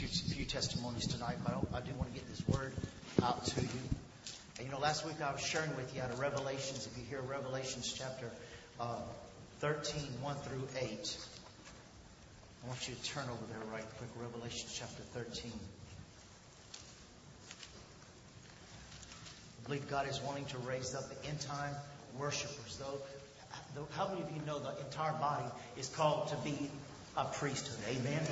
few testimonies tonight, but I do want to get this word out to you. And you know, last week I was sharing with you out of Revelations, if you hear Revelations chapter 13, 1 through 8. I want you to turn over there right quick, Revelation chapter 13. I believe God is wanting to raise up the end-time worshipers. Though, how many of you know the entire body is called to be a priesthood? Amen?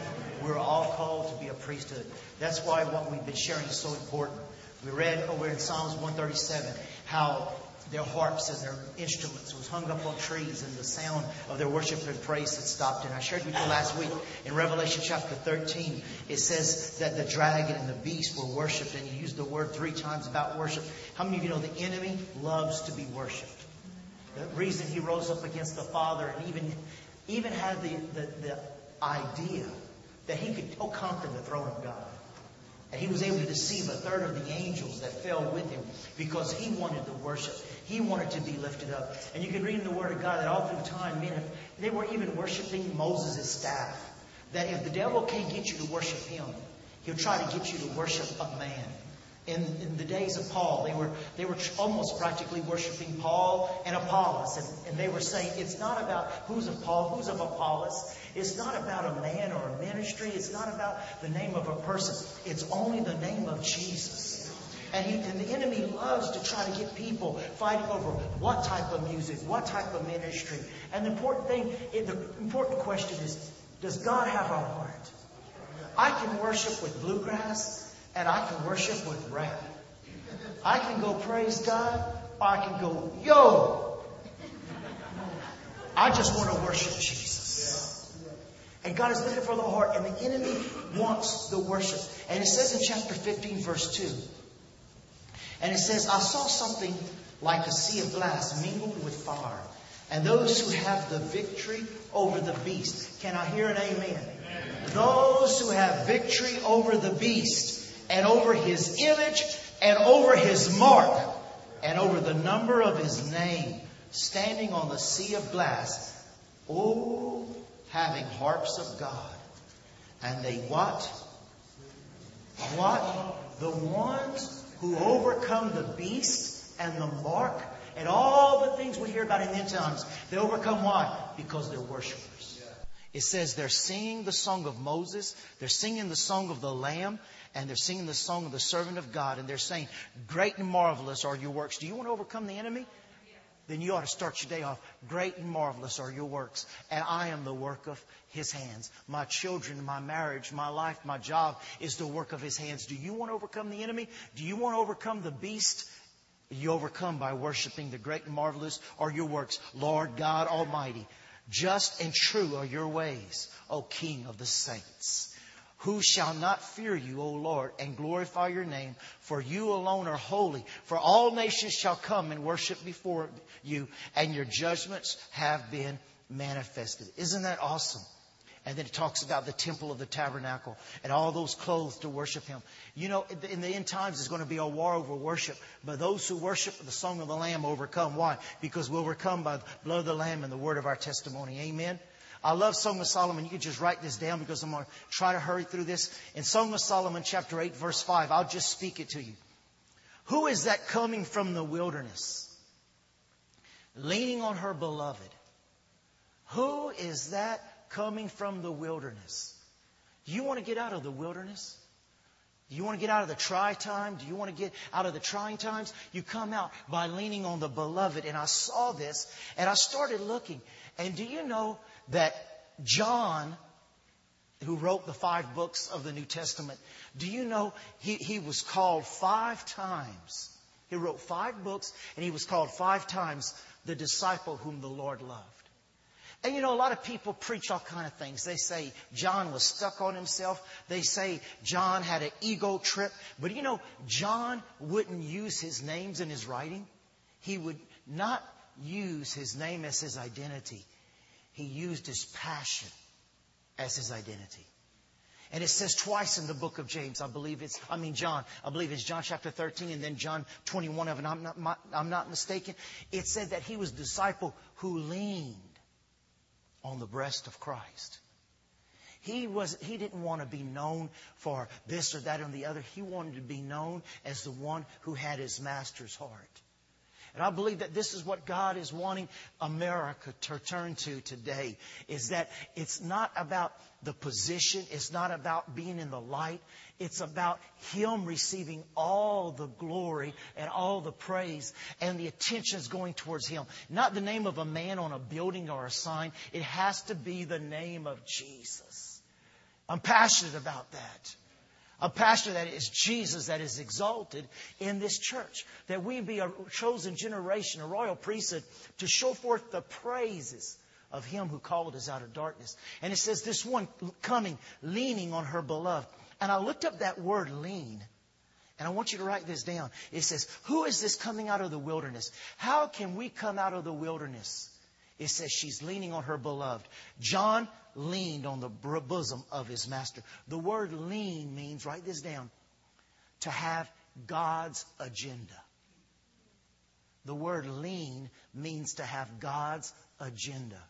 We're all called to be a priesthood. That's why what we've been sharing is so important. We read over in Psalms 137 how their harps and their instruments was hung up on trees, and the sound of their worship and praise had stopped. And I shared with you last week in Revelation chapter 13, it says that the dragon and the beast were worshipped, and you used the word 3 times about worship. How many of you know the enemy loves to be worshipped? The reason he rose up against the Father and even had the idea that he could conquer the throne of God. And he was able to deceive 1/3 of the angels that fell with him because he wanted the worship. He wanted to be lifted up. And you can read in the Word of God that all through time, men, they were even worshiping Moses' staff. That if the devil can't get you to worship him, he'll try to get you to worship a man. In the days of Paul, they were almost practically worshiping Paul and Apollos. And they were saying, it's not about who's of Paul, who's of Apollos. It's not about a man or a ministry. It's not about the name of a person. It's only the name of Jesus. And the enemy loves to try to get people fighting over what type of music, what type of ministry. And the important question is, does God have our heart? I can worship with bluegrass, and I can worship with rap. I can go praise God, or I can go, yo! I just want to worship Jesus. And God is looking for the heart, and the enemy wants the worship. And it says in chapter 15, verse 2, and it says, I saw something like a sea of glass mingled with fire, and those who have the victory over the beast. Can I hear an amen? Amen. Those who have victory over the beast, and over his image, and over his mark, and over the number of his name, standing on the sea of glass, having harps of God. And they what? What? The ones who overcome the beast and the mark, and all the things we hear about in the end times, they overcome why? Because they're worshipers. It says they're singing the song of Moses, they're singing the song of the Lamb, and they're singing the song of the servant of God, and they're saying, great and marvelous are your works. Do you want to overcome the enemy? Then you ought to start your day off. Great and marvelous are your works, and I am the work of His hands. My children, my marriage, my life, my job is the work of His hands. Do you want to overcome the enemy? Do you want to overcome the beast? You overcome by worshiping. The great and marvelous are your works, Lord God Almighty. Just and true are your ways, O King of the saints. Who shall not fear you, O Lord, and glorify your name? For you alone are holy. For all nations shall come and worship before you, and your judgments have been manifested. Isn't that awesome? And then it talks about the temple of the tabernacle and all those clothed to worship Him. You know, in the end times, there's going to be a war over worship. But those who worship the song of the Lamb overcome. Why? Because we're overcome by the blood of the Lamb and the word of our testimony. Amen? I love Song of Solomon. You can just write this down because I'm going to try to hurry through this. In Song of Solomon, chapter 8, verse 5, I'll just speak it to you. Who is that coming from the wilderness, leaning on her beloved? Who is that coming from the wilderness? Do you want to get out of the wilderness? Do you want to get out of the try time? Do you want to get out of the trying times? You come out by leaning on the beloved. And I saw this and I started looking. And do you know that John, who wrote the 5 books of the New Testament, do you know he was called 5 times? He wrote 5 books and he was called 5 times the disciple whom the Lord loved. And you know, a lot of people preach all kind of things. They say John was stuck on himself. They say John had an ego trip. But you know, John wouldn't use his names in his writing. He would not use his name as his identity. He used his passion as his identity. And it says twice in the book of James, I believe it's John chapter 13 and then John 21 of it. I'm not mistaken. It said that he was a disciple who leaned on the breast of Christ. He didn't want to be known for this or that or the other. He wanted to be known as the one who had his master's heart. And I believe that this is what God is wanting America to turn to today, is that it's not about the position. It's not about being in the light. It's about Him receiving all the glory and all the praise, and the attention is going towards Him. Not the name of a man on a building or a sign. It has to be the name of Jesus. I'm passionate about that. A pastor that is Jesus, that is exalted in this church. That we be a chosen generation, a royal priesthood, to show forth the praises of Him who called us out of darkness. And it says this one coming, leaning on her beloved. And I looked up that word lean. And I want you to write this down. It says, who is this coming out of the wilderness? How can we come out of the wilderness? It says she's leaning on her beloved. John leaned on the bosom of his master. The word lean means, write this down, to have God's agenda. The word lean means to have God's agenda.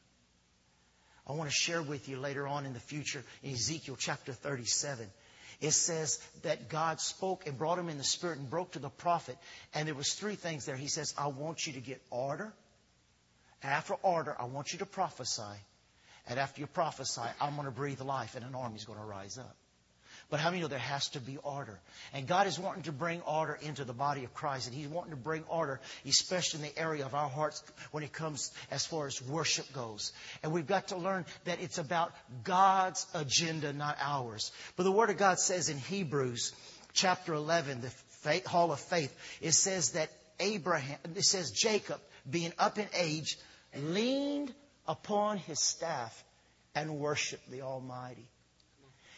I want to share with you later on in the future, in Ezekiel chapter 37. It says that God spoke and brought him in the spirit and broke to the prophet. And there was three things there. He says, I want you to get order. After order, I want you to prophesy. And after you prophesy, I'm going to breathe life and an army is going to rise up. But how many know there has to be order? And God is wanting to bring order into the body of Christ. And He's wanting to bring order, especially in the area of our hearts when it comes as far as worship goes. And we've got to learn that it's about God's agenda, not ours. But the Word of God says in Hebrews chapter 11, the Hall of Faith, it says that Jacob, being up in age, leaned upon his staff and worshiped the Almighty.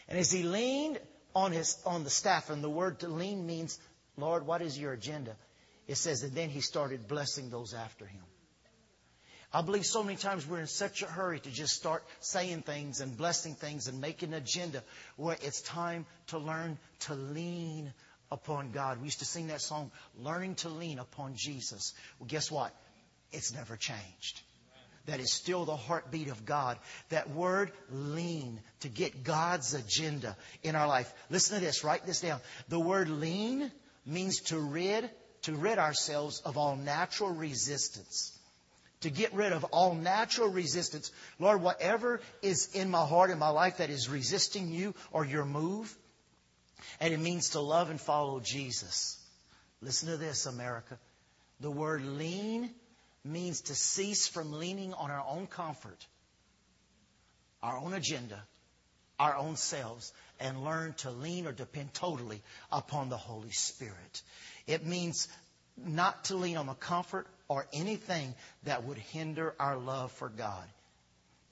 And as he leaned on the staff, and the word to lean means, Lord, what is your agenda? It says, and then he started blessing those after him. I believe so many times we're in such a hurry to just start saying things and blessing things and making an agenda, where it's time to learn to lean upon God. We used to sing that song, Learning to Lean Upon Jesus. Well, guess what? It's never changed. That is still the heartbeat of God. That word lean, to get God's agenda in our life. Listen to this. Write this down. The word lean means to rid ourselves of all natural resistance. To get rid of all natural resistance. Lord, whatever is in my heart, in my life that is resisting you or your move. And it means to love and follow Jesus. Listen to this, America. The word lean means to cease from leaning on our own comfort, our own agenda, our own selves, and learn to lean or depend totally upon the Holy Spirit. It means not to lean on the comfort or anything that would hinder our love for God.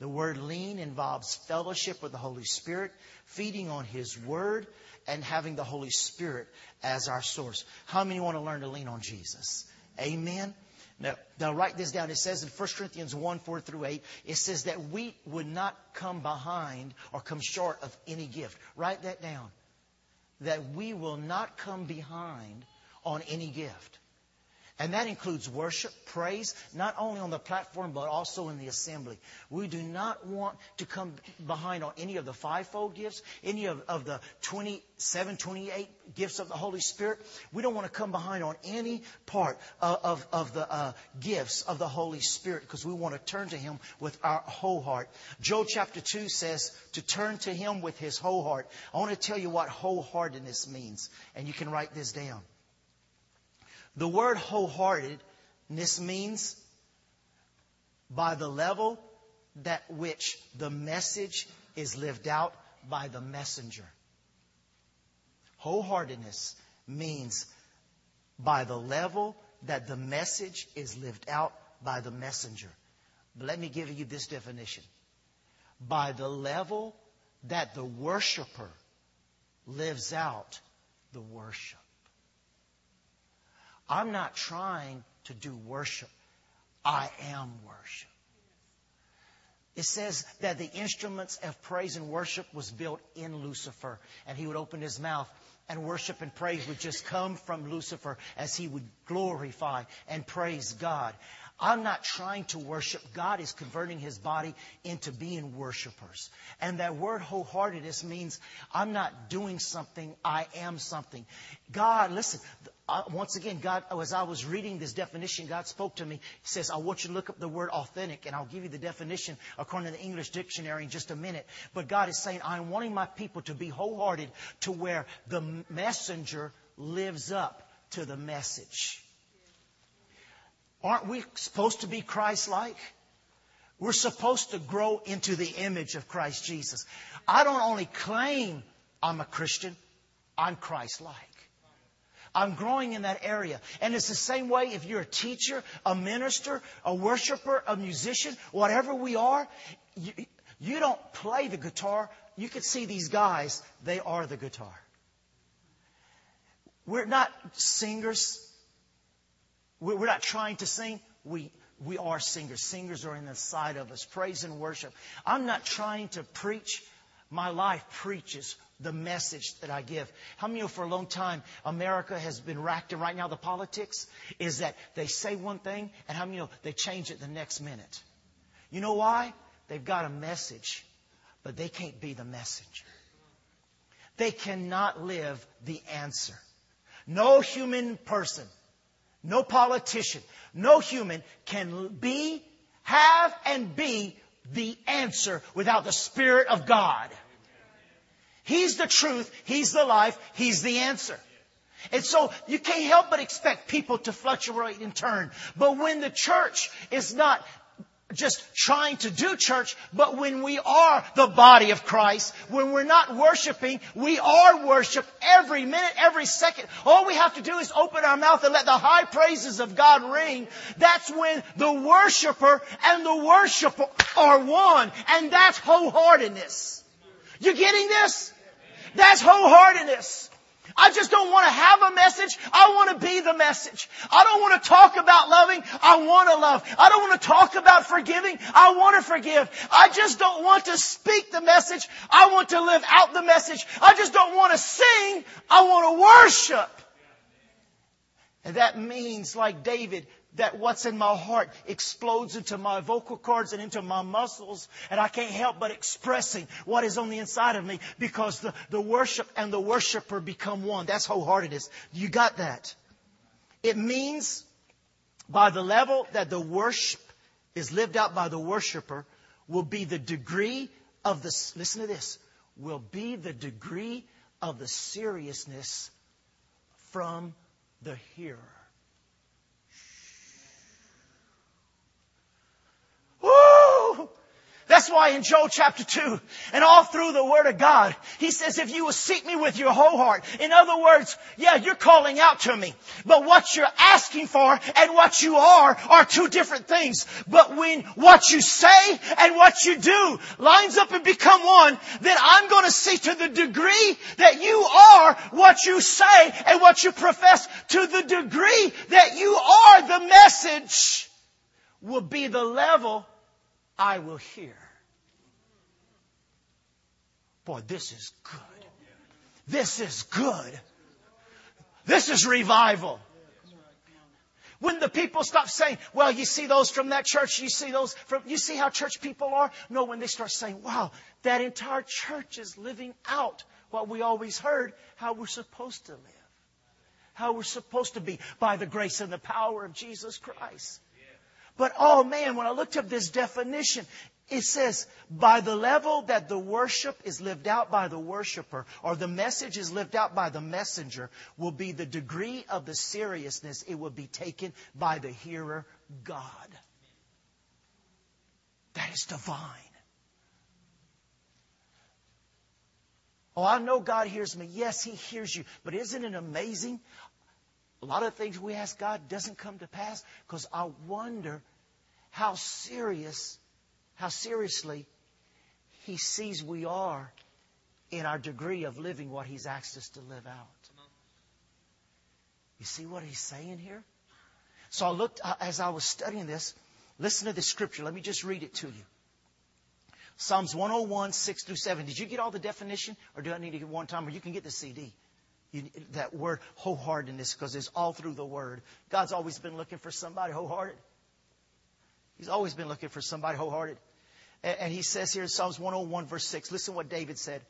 The word lean involves fellowship with the Holy Spirit, feeding on His Word, and having the Holy Spirit as our source. How many want to learn to lean on Jesus? Amen. Now write this down. It says in 1 Corinthians 1:4-8, it says that we would not come behind or come short of any gift. Write that down. That we will not come behind on any gift. And that includes worship, praise, not only on the platform, but also in the assembly. We do not want to come behind on any of the fivefold gifts, any of the 27, 28 gifts of the Holy Spirit. We don't want to come behind on any part of the gifts of the Holy Spirit, because we want to turn to Him with our whole heart. Joel chapter 2 says to turn to Him with his whole heart. I want to tell you what wholeheartedness means, and you can write this down. The word wholeheartedness means by the level that which the message is lived out by the messenger. Wholeheartedness means by the level that the message is lived out by the messenger. But let me give you this definition. By the level that the worshiper lives out the worship. I'm not trying to do worship. I am worship. It says that the instruments of praise and worship was built in Lucifer. And he would open his mouth, and worship and praise would just come from Lucifer as he would glorify and praise God. I'm not trying to worship. God is converting his body into being worshipers. And that word wholeheartedness means I'm not doing something, I am something. God, listen, once again, God, as I was reading this definition, God spoke to me. He says, I want you to look up the word authentic, and I'll give you the definition according to the English dictionary in just a minute. But God is saying, I'm wanting my people to be wholehearted to where the messenger lives up to the message. Aren't we supposed to be Christ-like? We're supposed to grow into the image of Christ Jesus. I don't only claim I'm a Christian, I'm Christ-like. I'm growing in that area. And it's the same way if you're a teacher, a minister, a worshiper, a musician, whatever we are, you don't play the guitar. You can see these guys, they are the guitar. We're not singers. We're not trying to sing. We are singers. Singers are in the side of us. Praise and worship. I'm not trying to preach. My life preaches the message that I give. How many of you for a long time, America has been racked, and right now the politics is that they say one thing, and how many of you know they change it the next minute? You know why? They've got a message, but they can't be the messenger. They cannot live the answer. No human person, no politician, no human can be, have, and be the answer without the Spirit of God. He's the truth. He's the life. He's the answer. And so you can't help but expect people to fluctuate and turn. But when the church is not just trying to do church, but when we are the body of Christ, when we're not worshiping, we are worship every minute, every second. All we have to do is open our mouth and let the high praises of God ring. That's when the worshiper and the worshiper are one. And that's wholeheartedness. You getting this? That's wholeheartedness. I just don't want to have a message. I want to be the message. I don't want to talk about loving. I want to love. I don't want to talk about forgiving. I want to forgive. I just don't want to speak the message. I want to live out the message. I just don't want to sing. I want to worship. And that means, like David, that what's in my heart explodes into my vocal cords and into my muscles. And I can't help but expressing what is on the inside of me, because the worship and the worshiper become one. That's wholeheartedness. You got that? It means by the level that the worship is lived out by the worshiper will be the degree of the, listen to this, will be the degree of the seriousness from the hearer. That's why in Joel chapter 2 and all through the Word of God, he says, if you will seek me with your whole heart. In other words, yeah, you're calling out to me. But what you're asking for and what you are two different things. But when what you say and what you do lines up and become one, then I'm going to see to the degree that you are what you say and what you profess, to the degree that you are the message, will be the level I will hear. Boy, this is good. This is good. This is revival. When the people stop saying, well, you see those from that church, you see how church people are? No, when they start saying, wow, that entire church is living out what we always heard, how we're supposed to live, how we're supposed to be by the grace and the power of Jesus Christ. But, oh man, when I looked up this definition, it says, by the level that the worship is lived out by the worshiper, or the message is lived out by the messenger, will be the degree of the seriousness it will be taken by the hearer, God. That is divine. Oh, I know God hears me. Yes, He hears you. But isn't it amazing? A lot of things we ask God doesn't come to pass because I wonder how seriously He sees we are in our degree of living what He's asked us to live out. You see what He's saying here? So I looked, as I was studying this, listen to the scripture. Let me just read it to you. Psalms 101, 6 through 7. Did you get all the definition? Or do I need to get one time? Or you can get the CD. That word wholeheartedness, because it's all through the Word. God's always been looking for somebody wholehearted. He's always been looking for somebody wholehearted. And he says here in Psalms 101, verse 6, listen what David said.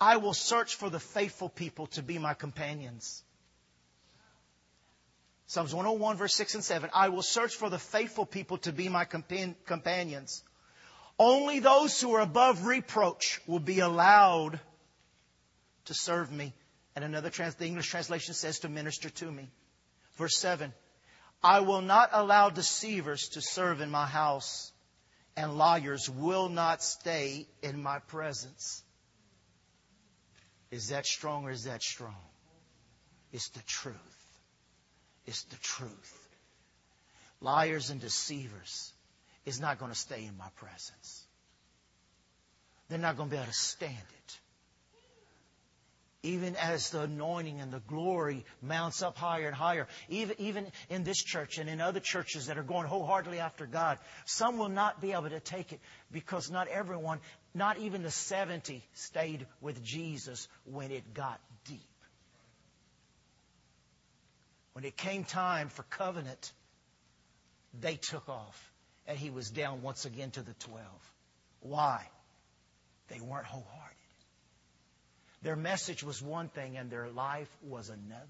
I will search for the faithful people to be my companions. Psalms 101, verse 6 and 7. I will search for the faithful people to be my companions. Only those who are above reproach will be allowed to serve me. And another the English translation says to minister to me. Verse 7. I will not allow deceivers to serve in my house, and liars will not stay in my presence. Is that strong or is that strong? It's the truth. It's the truth. Liars and deceivers is not going to stay in my presence. They're not going to be able to stand it. Even as the anointing and the glory mounts up higher and higher, even in this church and in other churches that are going wholeheartedly after God, some will not be able to take it because not everyone, not even the 70, stayed with Jesus when it got deep. When it came time for covenant, they took off and he was down once again to the 12. Why? They weren't wholehearted. Their message was one thing and their life was another.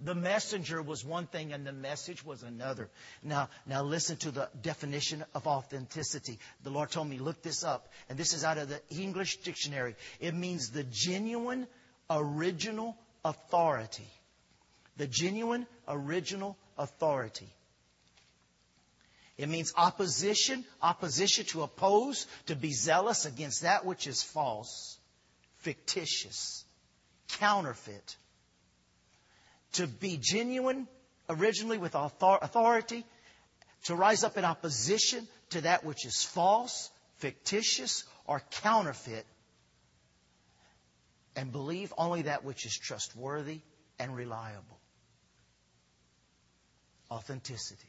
The messenger was one thing and the message was another. Now listen to the definition of authenticity. The Lord told me, look this up. And this is out of the English dictionary. It means the genuine, original authority. The genuine, original authority. It means opposition to oppose, to be zealous against that which is false. Fictitious, counterfeit. To be genuine, originally with authority, to rise up in opposition to that which is false, fictitious, or counterfeit, and believe only that which is trustworthy and reliable. Authenticity.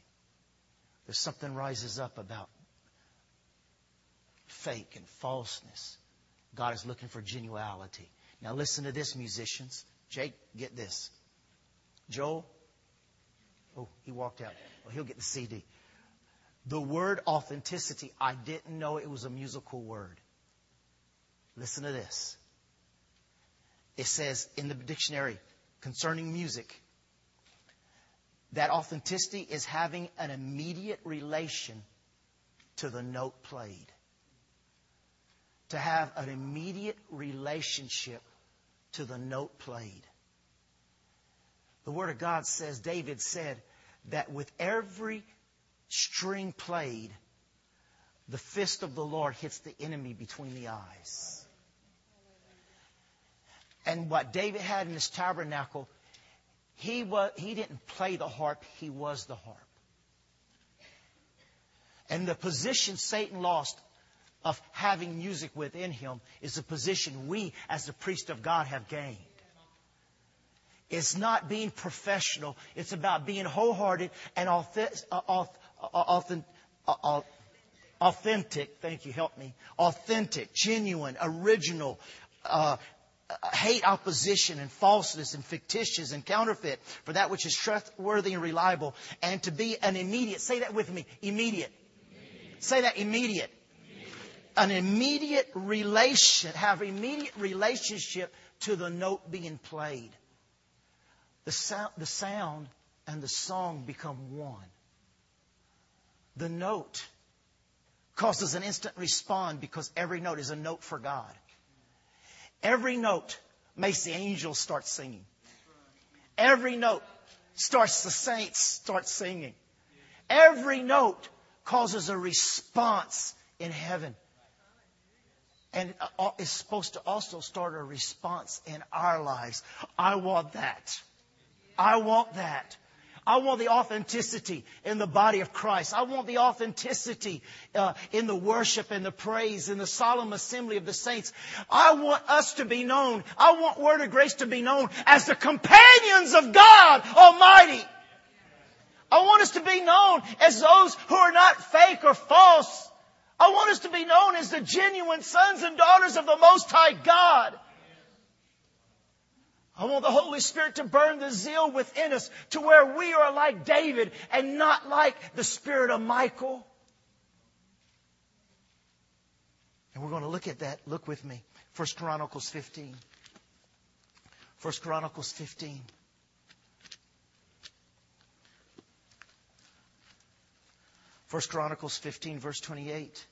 There's something rises up about fake and falseness. God is looking for genuality. Now listen to this, musicians. Jake, get this. Joel. Oh, he walked out. Well, he'll get the CD. The word authenticity, I didn't know it was a musical word. Listen to this. It says in the dictionary concerning music that authenticity is having an immediate relation to the note played. To have an immediate relationship to the note played. The Word of God says, David said, that with every string played, the fist of the Lord hits the enemy between the eyes. And what David had in his tabernacle, he didn't play the harp, he was the harp. And the position Satan lost of having music within him is a position we, as the priest of God, have gained. It's not being professional. It's about being wholehearted and authentic. Thank you. Help me. Authentic, genuine, original, hate opposition and falseness and fictitious and counterfeit for that which is trustworthy and reliable. And to be an immediate. Say that with me. Immediate. Say that immediate. An immediate relation, have immediate relationship to the note being played. The sound and the song become one. The note causes an instant response because every note is a note for God. Every note makes the angels start singing. Every note starts the saints start singing. Every note causes a response in heaven. And it's supposed to also start a response in our lives. I want that. I want that. I want the authenticity in the body of Christ. I want the authenticity in the worship and the praise and the solemn assembly of the saints. I want us to be known. I want Word of Grace to be known as the companions of God Almighty. I want us to be known as those who are not fake or false. I want us to be known as the genuine sons and daughters of the Most High God. I want the Holy Spirit to burn the zeal within us to where we are like David and not like the spirit of Michal. And we're going to look at that. Look with me. 1 Chronicles 15. 1 Chronicles 15. First Chronicles 15, verse 28.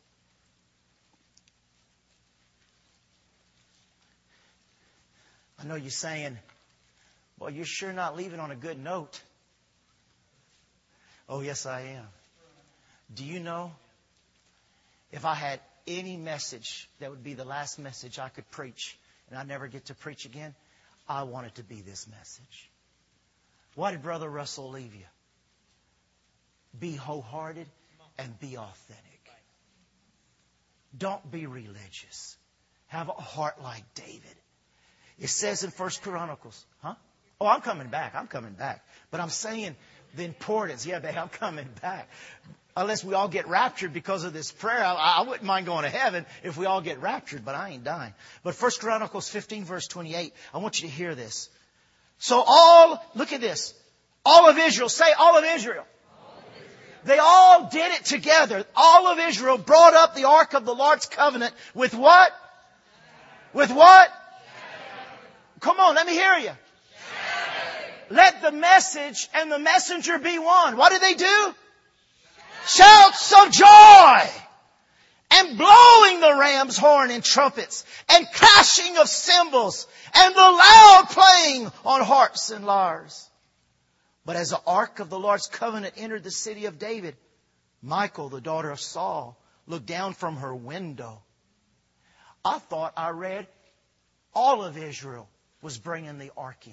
I know you're saying, well, you're sure not leaving on a good note. Oh, yes, I am. Do you know, if I had any message that would be the last message I could preach, and I never get to preach again, I want it to be this message. Why did Brother Russell leave you? Be wholehearted and be authentic. Don't be religious. Have a heart like David. It says in 1 Chronicles, huh? Oh, I'm coming back. I'm coming back. But I'm saying the importance. Yeah, babe, I'm coming back. Unless we all get raptured because of this prayer. I wouldn't mind going to heaven if we all get raptured, but I ain't dying. But 1 Chronicles 15, verse 28, I want you to hear this. So look at this. All of Israel, say all of Israel. They all did it together. All of Israel brought up the ark of the Lord's covenant with what? With what? Come on, let me hear you. Let the message and the messenger be one. What did they do? Shouts of joy and blowing the ram's horn and trumpets and clashing of cymbals and the loud playing on harps and lyres. But as the ark of the Lord's covenant entered the city of David, Michal, the daughter of Saul, looked down from her window. I thought I read all of Israel was bringing the ark in.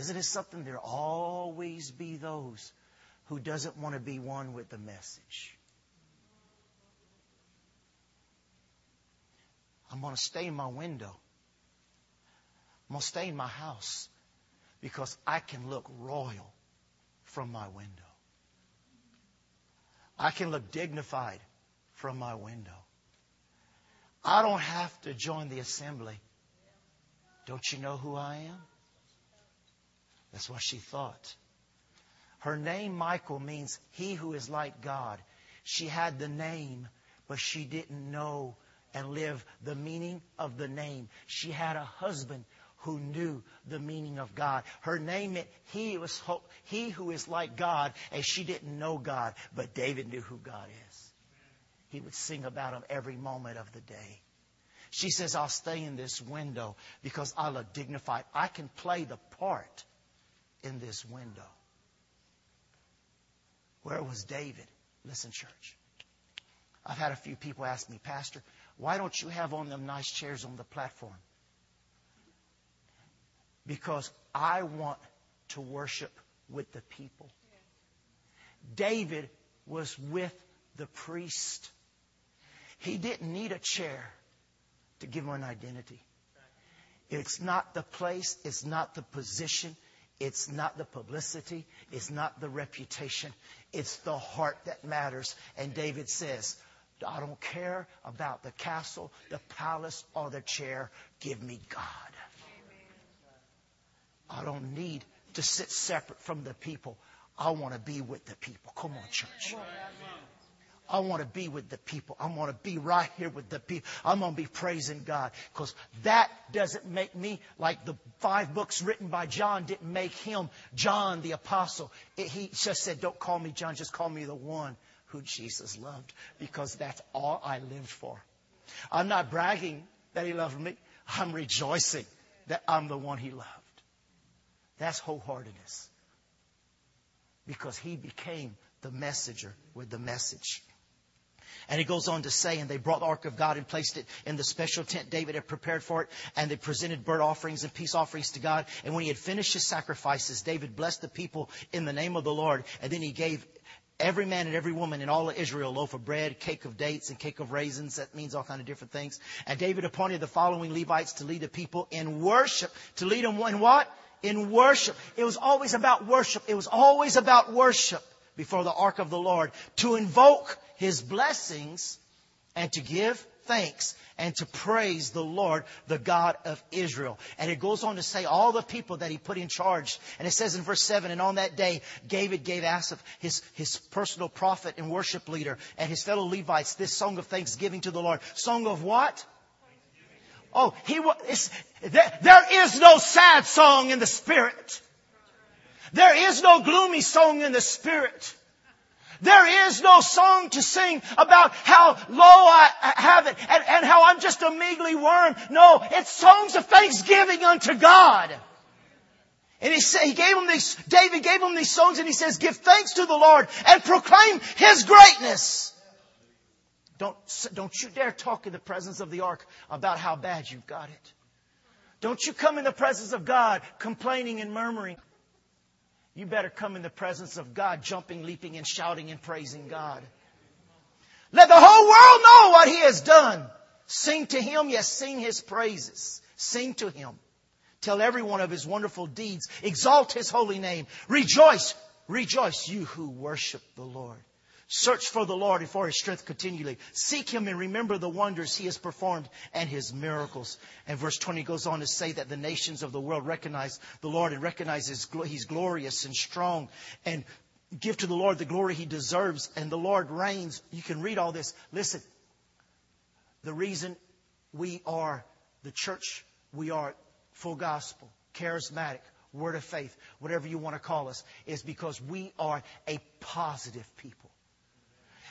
Isn't it something? There'll always be those who doesn't want to be one with the message. I'm going to stay in my window. I'm going to stay in my house. Because I can look royal from my window. I can look dignified from my window. I don't have to join the assembly. Don't you know who I am? That's what she thought. Her name, Michal, means he who is like God. She had the name, but she didn't know and live the meaning of the name. She had a husband who knew the meaning of God. Her name meant he who is like God, and she didn't know God, but David knew who God is. He would sing about him every moment of the day. She says, I'll stay in this window because I look dignified. I can play the part in this window. Where was David? Listen, church. I've had a few people ask me, Pastor, why don't you have on them nice chairs on the platform? Because I want to worship with the people. David was with the priest. He didn't need a chair to give him an identity. It's not the place. It's not the position. It's not the publicity. It's not the reputation. It's the heart that matters. And David says, I don't care about the castle, the palace, or the chair. Give me God. I don't need to sit separate from the people. I want to be with the people. Come on, church. I want to be with the people. I want to be right here with the people. I'm going to be praising God because that doesn't make me like the 5 books written by John didn't make him John the apostle. He just said, don't call me John. Just call me the one who Jesus loved because that's all I lived for. I'm not bragging that he loved me. I'm rejoicing that I'm the one he loved. That's wholeheartedness. Because he became the messenger with the message. And he goes on to say, and they brought the ark of God and placed it in the special tent David had prepared for it. And they presented burnt offerings and peace offerings to God. And when he had finished his sacrifices, David blessed the people in the name of the Lord. And then he gave every man and every woman in all of Israel, a loaf of bread, cake of dates, and cake of raisins. That means all kinds of different things. And David appointed the following Levites to lead the people in worship. To lead them in what? In worship. It was always about worship. It was always about worship before the ark of the Lord to invoke his blessings and to give thanks and to praise the Lord, the God of Israel. And it goes on to say all the people that he put in charge. And it says in verse 7, and on that day, David gave Asaph, his personal prophet and worship leader, and his fellow Levites, this song of thanksgiving to the Lord. Song of what? Oh, there is no sad song in the Spirit. There is no gloomy song in the Spirit. There is no song to sing about how low I have it and how I'm just a meagly worm. No, it's songs of thanksgiving unto God. And David gave him these songs, and he says, give thanks to the Lord and proclaim His greatness. Don't you dare talk in the presence of the ark about how bad you've got it. Don't you come in the presence of God complaining and murmuring. You better come in the presence of God, jumping, leaping, and shouting and praising God. Let the whole world know what He has done. Sing to Him. Yes, sing His praises. Sing to Him. Tell everyone of His wonderful deeds. Exalt His holy name. Rejoice. Rejoice, you who worship the Lord. Search for the Lord and for His strength continually. Seek Him and remember the wonders He has performed and His miracles. And verse 20 goes on to say that the nations of the world recognize the Lord and recognize He's glorious and strong, and give to the Lord the glory He deserves, and the Lord reigns. You can read all this. Listen, the reason we are the church, we are full gospel, charismatic, word of faith, whatever you want to call us, is because we are a positive people.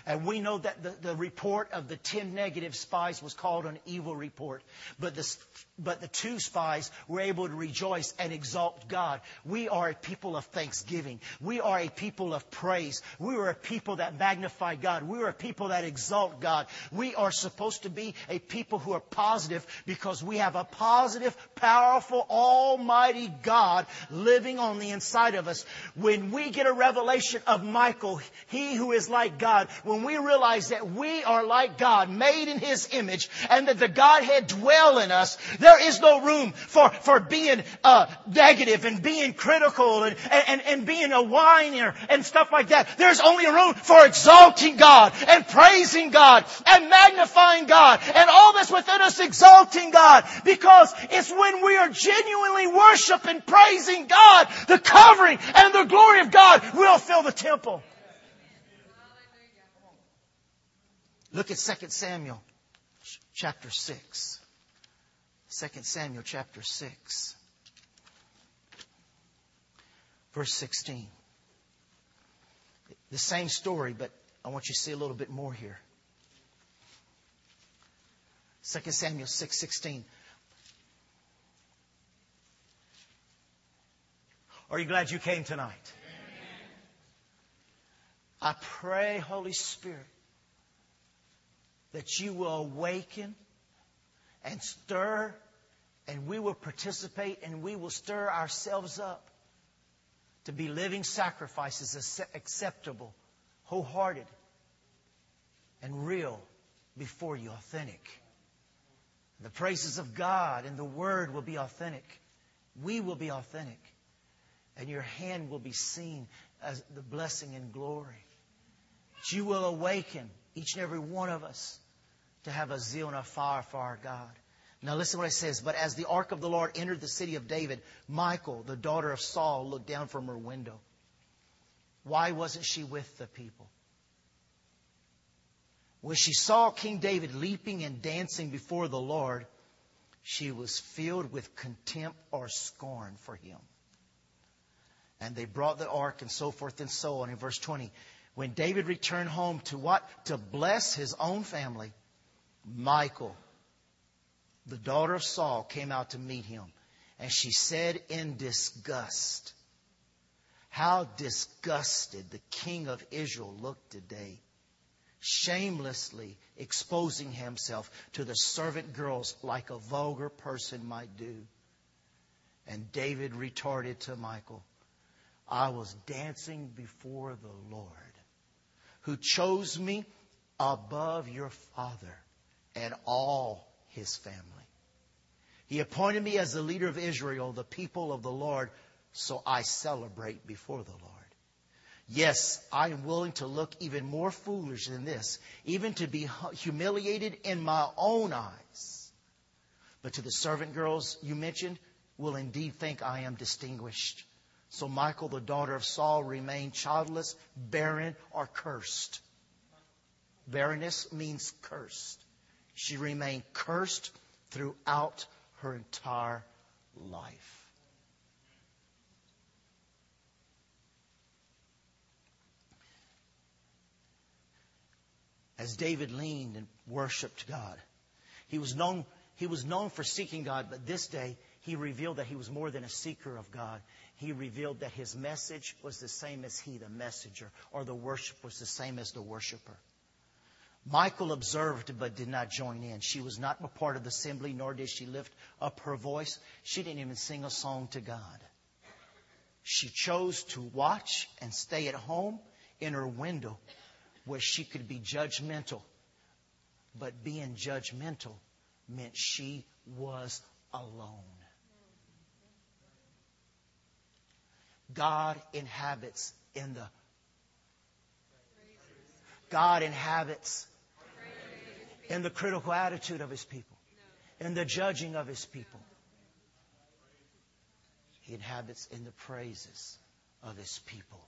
And we know that the report of the 10 negative spies was called an evil report. But the 2 spies were able to rejoice and exalt God. We are a people of thanksgiving. We are a people of praise. We are a people that magnify God. We are a people that exalt God. We are supposed to be a people who are positive because we have a positive, powerful, almighty God living on the inside of us. When we get a revelation of Michael, he who is like God, when we realize that we are like God, made in His image, and that the Godhead dwell in us, there is no room for being negative and being critical and being a whiner and stuff like that. There's only room for exalting God and praising God and magnifying God and all that's within us exalting God, because it's when we are genuinely worshiping, praising God, the covering and the glory of God will fill the temple. Look at 2 Samuel chapter 6. 2 Samuel chapter 6. Verse 16. The same story, but I want you to see a little bit more here. 2 Samuel 6:16. Are you glad you came tonight? Amen. I pray, Holy Spirit, that you will awaken and stir, and we will participate, and we will stir ourselves up to be living sacrifices, acceptable, wholehearted, and real before you, authentic. The praises of God and the Word will be authentic. We will be authentic. And your hand will be seen as the blessing and glory. But you will awaken each and every one of us to have a zeal and a fire for our God. Now listen what it says. But as the ark of the Lord entered the city of David, Michal, the daughter of Saul, looked down from her window. Why wasn't she with the people? When she saw King David leaping and dancing before the Lord, she was filled with contempt or scorn for him. And they brought the ark and so forth and so on. In verse 20, when David returned home to what? To bless his own family, Michal, the daughter of Saul, came out to meet him. And she said in disgust, how disgusted the king of Israel looked today, shamelessly exposing himself to the servant girls like a vulgar person might do. And David retorted to Michal, I was dancing before the Lord, who chose me above your father and all his family. He appointed me as the leader of Israel, the people of the Lord, so I celebrate before the Lord. Yes, I am willing to look even more foolish than this, even to be humiliated in my own eyes. But to the servant girls you mentioned will indeed think I am distinguished. So Michal, the daughter of Saul, remained childless, barren, or cursed. Barrenness means cursed. She remained cursed throughout her entire life. As David leaned and worshipped God, he was known for seeking God, but this day he revealed that he was more than a seeker of God. He revealed that his message was the same as he, the messenger, or the worship was the same as the worshiper. Michal observed but did not join in. She was not a part of the assembly, nor did she lift up her voice. She didn't even sing a song to God. She chose to watch and stay at home in her window where she could be judgmental. But being judgmental meant she was alone. God inhabits in the critical attitude of His people, in the judging of His people. He inhabits in the praises of His people.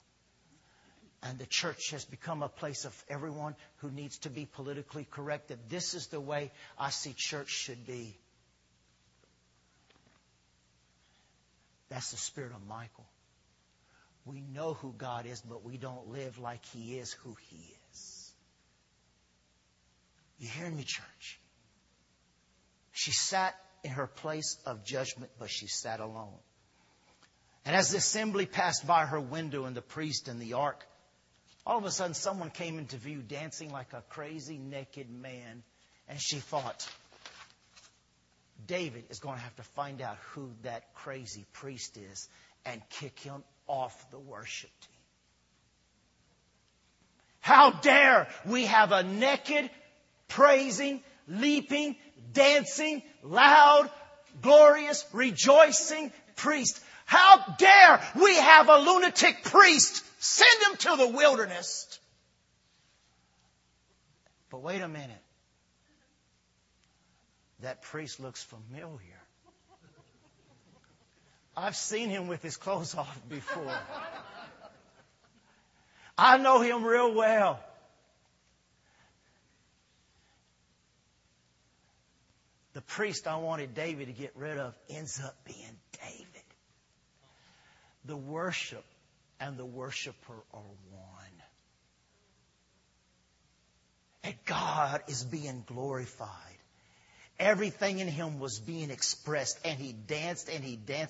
And the church has become a place of everyone who needs to be politically correct, that this is the way I see church should be. That's the spirit of Michal. We know who God is, but we don't live like He is who He is. You hear me, church? She sat in her place of judgment, but she sat alone. And as the assembly passed by her window and the priest and the ark, all of a sudden someone came into view dancing like a crazy naked man. And she thought, David is going to have to find out who that crazy priest is and kick him off the worship team. How dare we have a naked, praising, leaping, dancing, loud, glorious, rejoicing priest. How dare we have a lunatic priest? Send him to the wilderness. But wait a minute. That priest looks familiar. I've seen him with his clothes off before. I know him real well. The priest I wanted David to get rid of ends up being David. The worship and the worshiper are one. And God is being glorified. Everything in him was being expressed, and he danced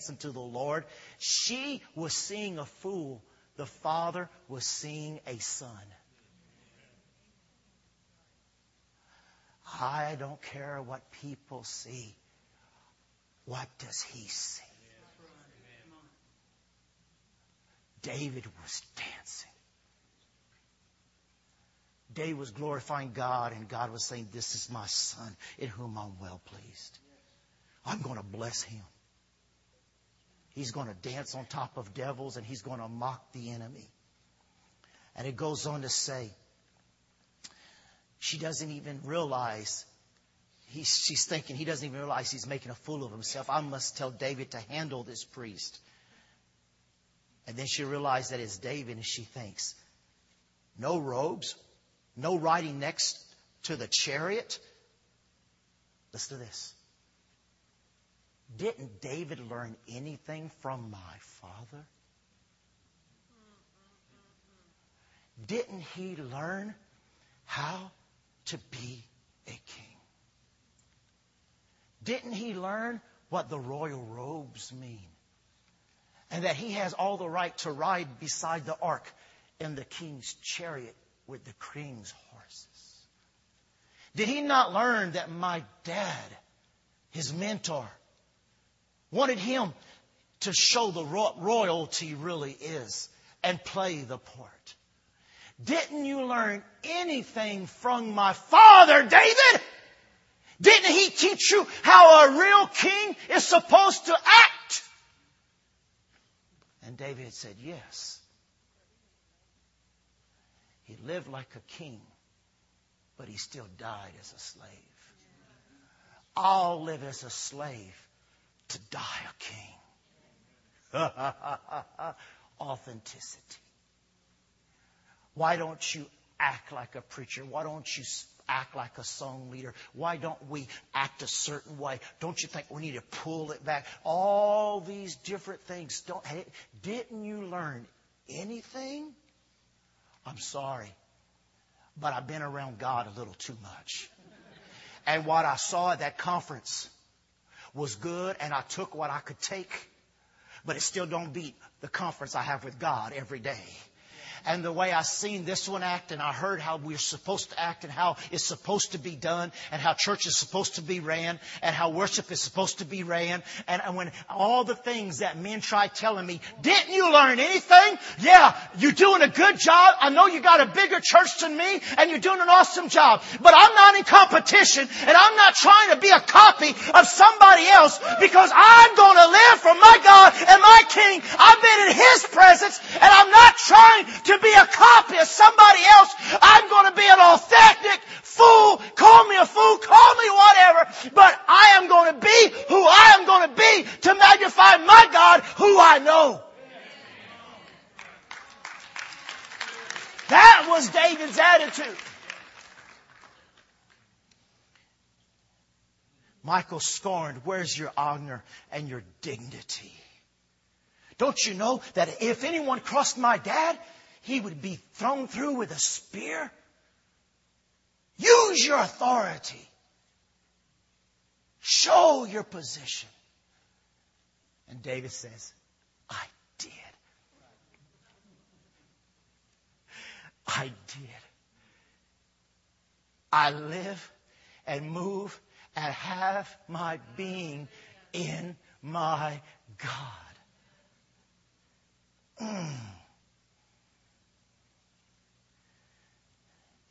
unto the Lord. She was seeing a fool. The father was seeing a son. I don't care what people see. What does he see? David was dancing. David was glorifying God, and God was saying, this is my son in whom I'm well pleased. I'm going to bless him. He's going to dance on top of devils, and he's going to mock the enemy. And it goes on to say, she doesn't even realize, she's thinking he doesn't even realize he's making a fool of himself. I must tell David to handle this priest. And then she realized that it's David, and she thinks, no robes, no riding next to the chariot. Listen to this. Didn't David learn anything from my father? Didn't he learn how to be a king? Didn't he learn what the royal robes mean? And that he has all the right to ride beside the ark in the king's chariot with the king's horses. Did he not learn that my dad, his mentor, wanted him to show the royalty really is and play the part? Didn't you learn anything from my father, David? Didn't he teach you how a real king is supposed to act? And David said, yes. He lived like a king, but he still died as a slave. I'll live as a slave to die a king. Authenticity. Why don't you act like a preacher? Why don't you act like a song leader? Why don't we act a certain way? Don't you think we need to pull it back? All these different things. Didn't you learn anything? I'm sorry, but I've been around God a little too much. And what I saw at that conference was good, and I took what I could take, but it still don't beat the conference I have with God every day. And the way I seen this one act, and I heard how we're supposed to act and how it's supposed to be done and how church is supposed to be ran and how worship is supposed to be ran. And when all the things that men try telling me, didn't you learn anything? Yeah, you're doing a good job. I know you got a bigger church than me and you're doing an awesome job. But I'm not in competition and I'm not trying to be a copy of somebody else because I'm going to live for my God and my King. I've been in His presence and I'm not trying to be a copy of somebody else. I'm going to be an authentic fool. Call me a fool. Call me whatever. But I am going to be who I am going to be to magnify my God, who I know. That was David's attitude. Michal scorned, where's your honor and your dignity? Don't you know that if anyone crossed my dad, he would be thrown through with a spear? Use your authority. Show your position. And David says, I did. I did. I live and move and have my being in my God.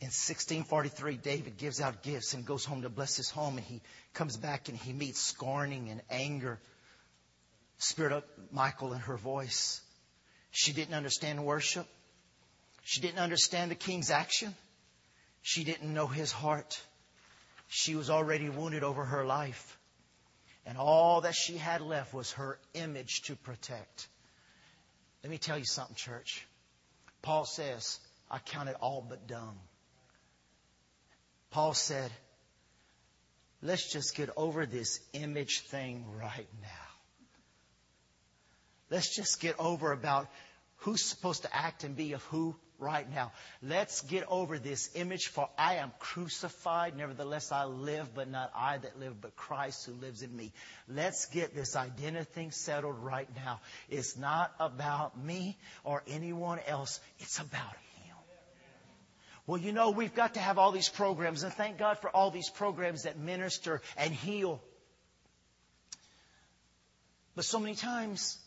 In 1643, David gives out gifts and goes home to bless his home. And he comes back and he meets scorning and anger. Spirit of Michal in her voice. She didn't understand worship. She didn't understand the king's action. She didn't know his heart. She was already wounded over her life. And all that she had left was her image to protect. Let me tell you something, church. Paul says, I count it all but dung. Paul said, let's just get over this image thing right now. Let's just get over about who's supposed to act and be of who right now. Let's get over this image, for I am crucified. Nevertheless, I live, but not I that live, but Christ who lives in me. Let's get this identity thing settled right now. It's not about me or anyone else. It's about Him. Well, you know, we've got to have all these programs, and thank God for all these programs that minister and heal. But so many times,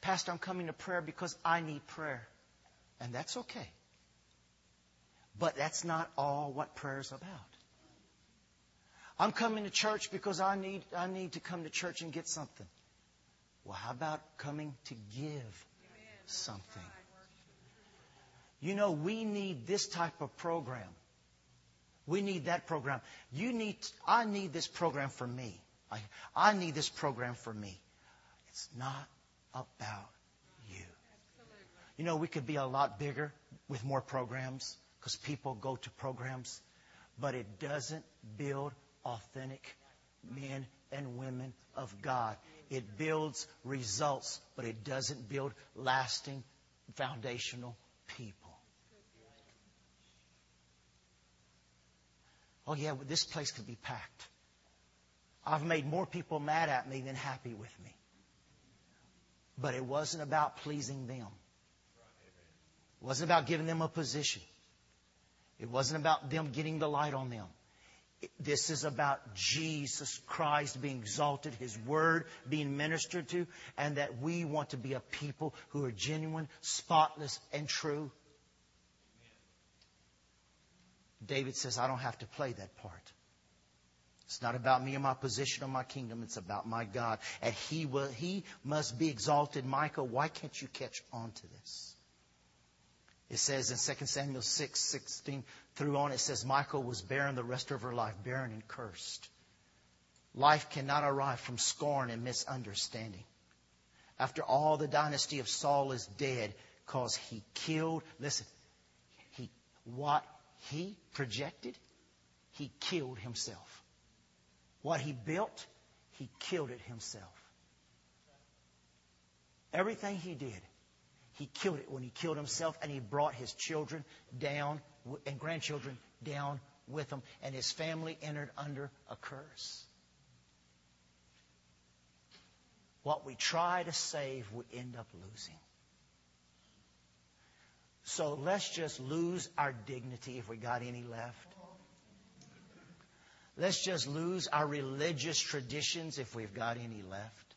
Pastor, I'm coming to prayer because I need prayer. And that's okay. But that's not all what prayer's about. I'm coming to church because I need to come to church and get something. Well, how about coming to give something? You know, we need this type of program. We need that program. I need this program for me. I need this program for me. It's not about you. You know, we could be a lot bigger with more programs because people go to programs, but it doesn't build authentic men and women of God. It builds results, but it doesn't build lasting foundational people. Oh yeah, this place could be packed. I've made more people mad at me than happy with me. But it wasn't about pleasing them. It wasn't about giving them a position. It wasn't about them getting the light on them. This is about Jesus Christ being exalted, His Word being ministered to, and that we want to be a people who are genuine, spotless, and true. David says, I don't have to play that part. It's not about me and my position or my kingdom. It's about my God. And He must be exalted. Michael, why can't you catch on to this? It says in 2 Samuel 6:16 through on, it says, Michal was barren the rest of her life, barren and cursed. Life cannot arrive from scorn and misunderstanding. After all, the dynasty of Saul is dead because he killed, listen, what he projected, he killed himself. What he built, he killed it himself. Everything he did, he killed it when he killed himself, and he brought his children down and grandchildren down with him, and his family entered under a curse. What we try to save, we end up losing. So let's just lose our dignity if we got any left. Let's just lose our religious traditions if we've got any left.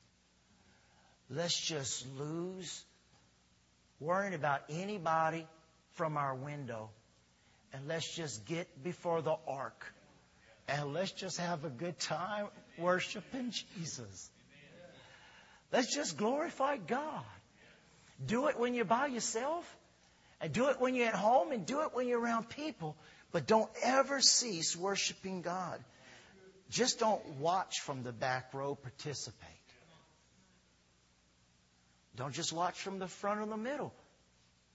Let's just lose worrying about anybody from our window. And let's just get before the ark. And let's just have a good time worshiping Jesus. Let's just glorify God. Do it when you're by yourself. And do it when you're at home, and do it when you're around people. But don't ever cease worshiping God. Just don't watch from the back row, participate. Don't just watch from the front or the middle.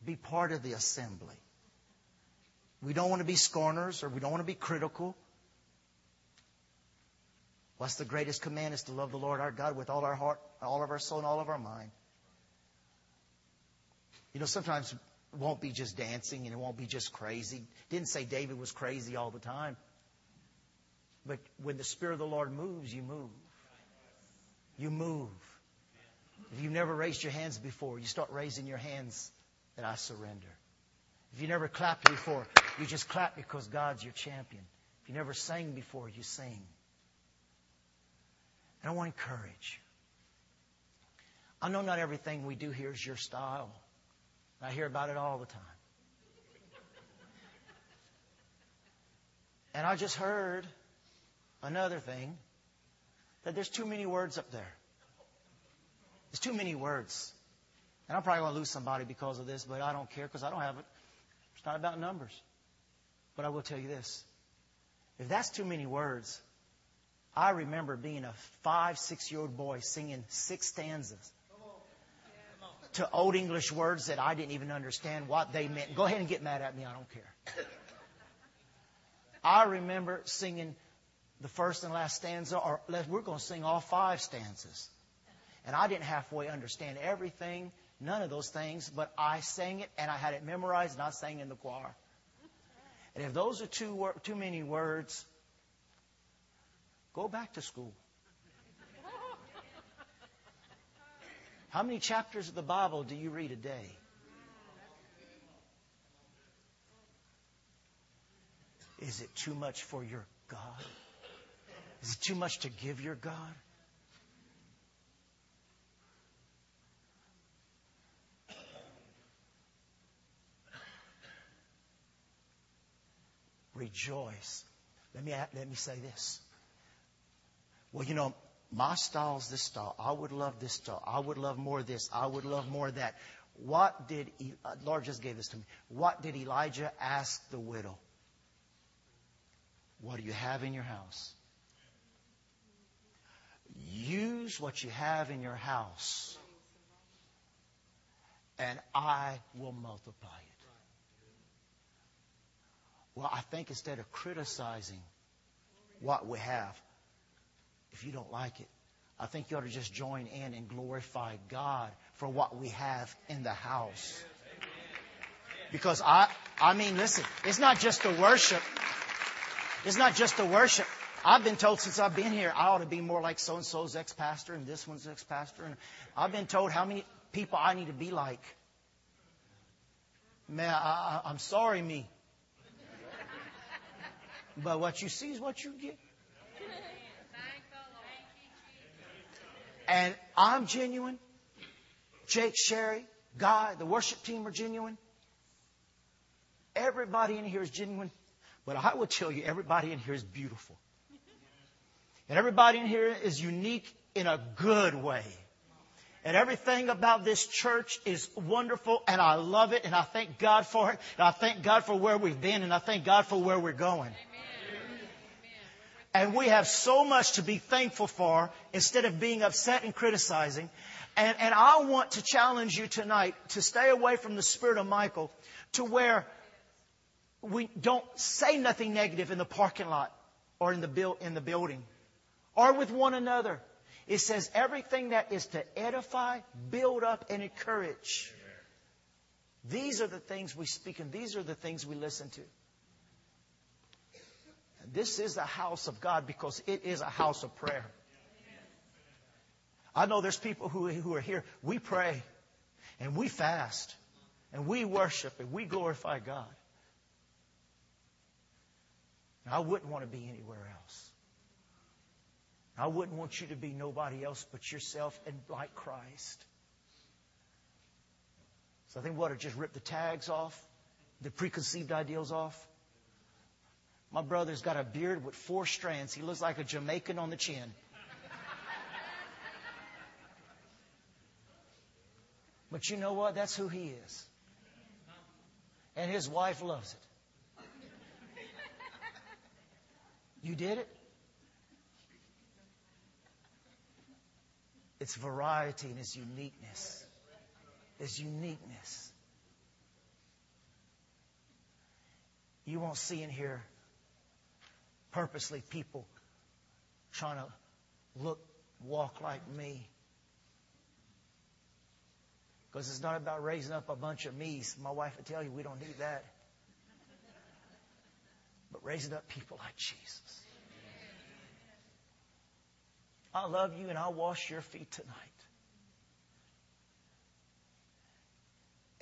Be part of the assembly. We don't want to be scorners, or we don't want to be critical. What's the greatest command is to love the Lord our God with all our heart, all of our soul, and all of our mind. You know, sometimes it won't be just dancing, and it won't be just crazy. Didn't say David was crazy all the time. But when the Spirit of the Lord moves, you move. You move. If you've never raised your hands before, you start raising your hands that I surrender. If you never clapped before, you just clap because God's your champion. If you never sang before, you sing. And I want to encourage you. I know not everything we do here is your style. I hear about it all the time. And I just heard another thing, that there's too many words up there. There's too many words. And I'm probably going to lose somebody because of this, but I don't care because I don't have it. It's not about numbers. But I will tell you this. If that's too many words, I remember being a 5-6-year-old boy singing 6 stanzas. To old English words that I didn't even understand what they meant. Go ahead and get mad at me. I don't care. I remember singing the first and last stanza, or we're going to sing all 5 stanzas. And I didn't halfway understand everything, none of those things, but I sang it and I had it memorized and I sang in the choir. And if those are too many words, go back to school. How many chapters of the Bible do you read a day? Is it too much for your God? Is it too much to give your God? Rejoice. Let me say this. Well, you know, my style's this style. I would love this style. I would love more this. I would love more that. What did Lord just gave this to me? What did Elijah ask the widow? What do you have in your house? Use what you have in your house, and I will multiply it. Well, I think instead of criticizing what we have, if you don't like it, I think you ought to just join in and glorify God for what we have in the house. Because I mean, listen, it's not just the worship. It's not just the worship. I've been told since I've been here, I ought to be more like so-and-so's ex-pastor and this one's ex-pastor. And I've been told how many people I need to be like. Man, I'm sorry, me. But what you see is what you get. And I'm genuine. Jake, Sherry, Guy, the worship team are genuine. Everybody in here is genuine. But I will tell you, everybody in here is beautiful. And everybody in here is unique in a good way. And everything about this church is wonderful, and I love it, and I thank God for it, and I thank God for where we've been, and I thank God for where we're going. Amen. And we have so much to be thankful for instead of being upset and criticizing. And I want to challenge you tonight to stay away from the spirit of Michael to where we don't say nothing negative in the parking lot or in the building or with one another. It says everything that is to edify, build up, and encourage. Amen. These are the things we speak and these are the things we listen to. And this is a house of God because it is a house of prayer. I know there's people who are here. We pray and we fast and we worship and we glorify God. And I wouldn't want to be anywhere else. I wouldn't want you to be nobody else but yourself and like Christ. So I think we ought to just rip the tags off, the preconceived ideals off. My brother's got a beard with 4 strands. He looks like a Jamaican on the chin. But you know what? That's who he is. And his wife loves it. You did it? It's variety and it's uniqueness. It's uniqueness. You won't see in here purposely people trying to walk like me. Because it's not about raising up a bunch of me's. My wife would tell you we don't need that. But raising up people like Jesus. I love you and I'll wash your feet tonight.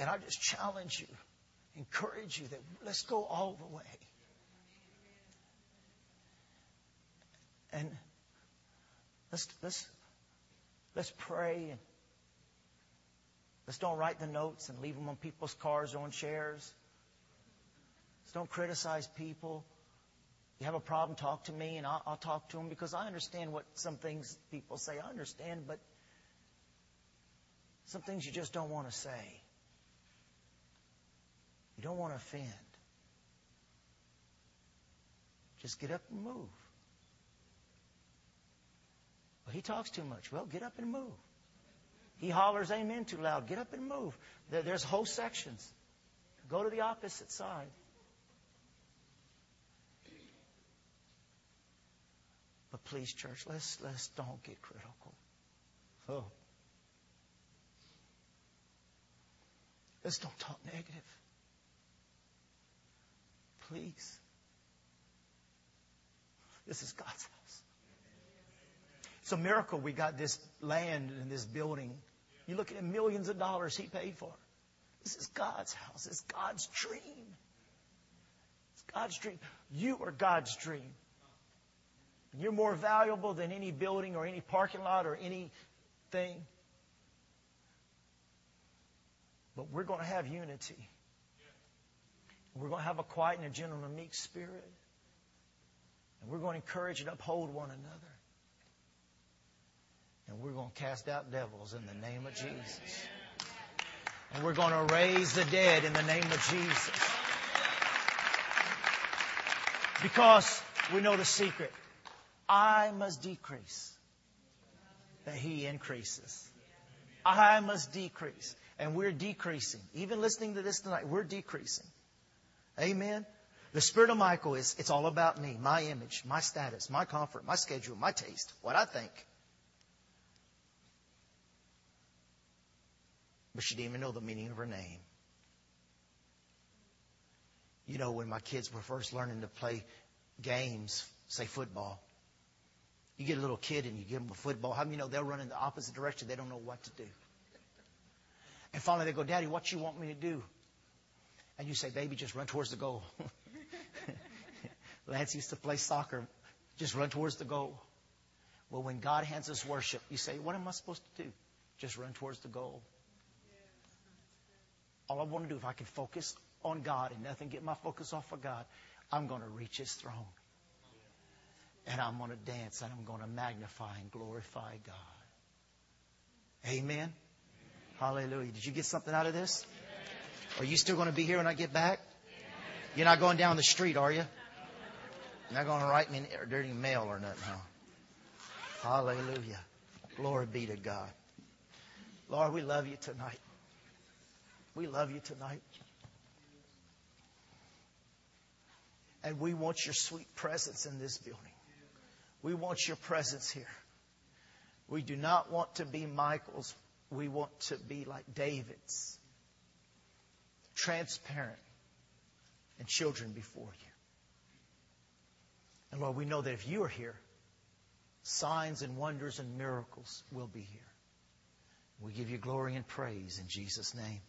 And I just challenge you, encourage you that let's go all the way. And let's pray and let's don't write the notes and leave them on people's cars or on chairs. Let's don't criticize people. You have a problem, talk to me, and I'll talk to them because I understand what some things people say. I understand, but some things you just don't want to say. You don't want to offend. Just get up and move. Well, he talks too much. Well, get up and move. He hollers amen too loud. Get up and move. There's whole sections. Go to the opposite side. But please, church, let's don't get critical. Oh. Let's don't talk negative. Please. This is God's house. It's a miracle we got this land and this building. You look at millions of dollars he paid for. This is God's house. It's God's dream. It's God's dream. You are God's dream. And you're more valuable than any building or any parking lot or anything. But we're going to have unity. We're going to have a quiet and a gentle and meek spirit. And we're going to encourage and uphold one another. And we're going to cast out devils in the name of Jesus. And we're going to raise the dead in the name of Jesus. Because we know the secret. I must decrease that He increases. I must decrease. And we're decreasing. Even listening to this tonight, we're decreasing. Amen. The spirit of Michael is, it's all about me, my image, my status, my comfort, my schedule, my taste, what I think. But she didn't even know the meaning of her name. You know, when my kids were first learning to play games, say football, you get a little kid and you give them a football. How many know they'll run in the opposite direction? They don't know what to do. And finally they go, Daddy, what you want me to do? And you say, baby, just run towards the goal. Lance used to play soccer. Just run towards the goal. Well, when God hands us worship, you say, what am I supposed to do? Just run towards the goal. All I want to do, if I can focus on God and nothing get my focus off of God, I'm going to reach His throne. And I'm going to dance and I'm going to magnify and glorify God. Amen? Hallelujah. Did you get something out of this? Are you still going to be here when I get back? You're not going down the street, are you? You're not going to write me a dirty mail or nothing, huh? Hallelujah. Glory be to God. Lord, we love you tonight. We love you tonight. And we want your sweet presence in this building. We want your presence here. We do not want to be Michael's. We want to be like David's. Transparent. And children before you. And Lord, we know that if you are here, signs and wonders and miracles will be here. We give you glory and praise in Jesus' name.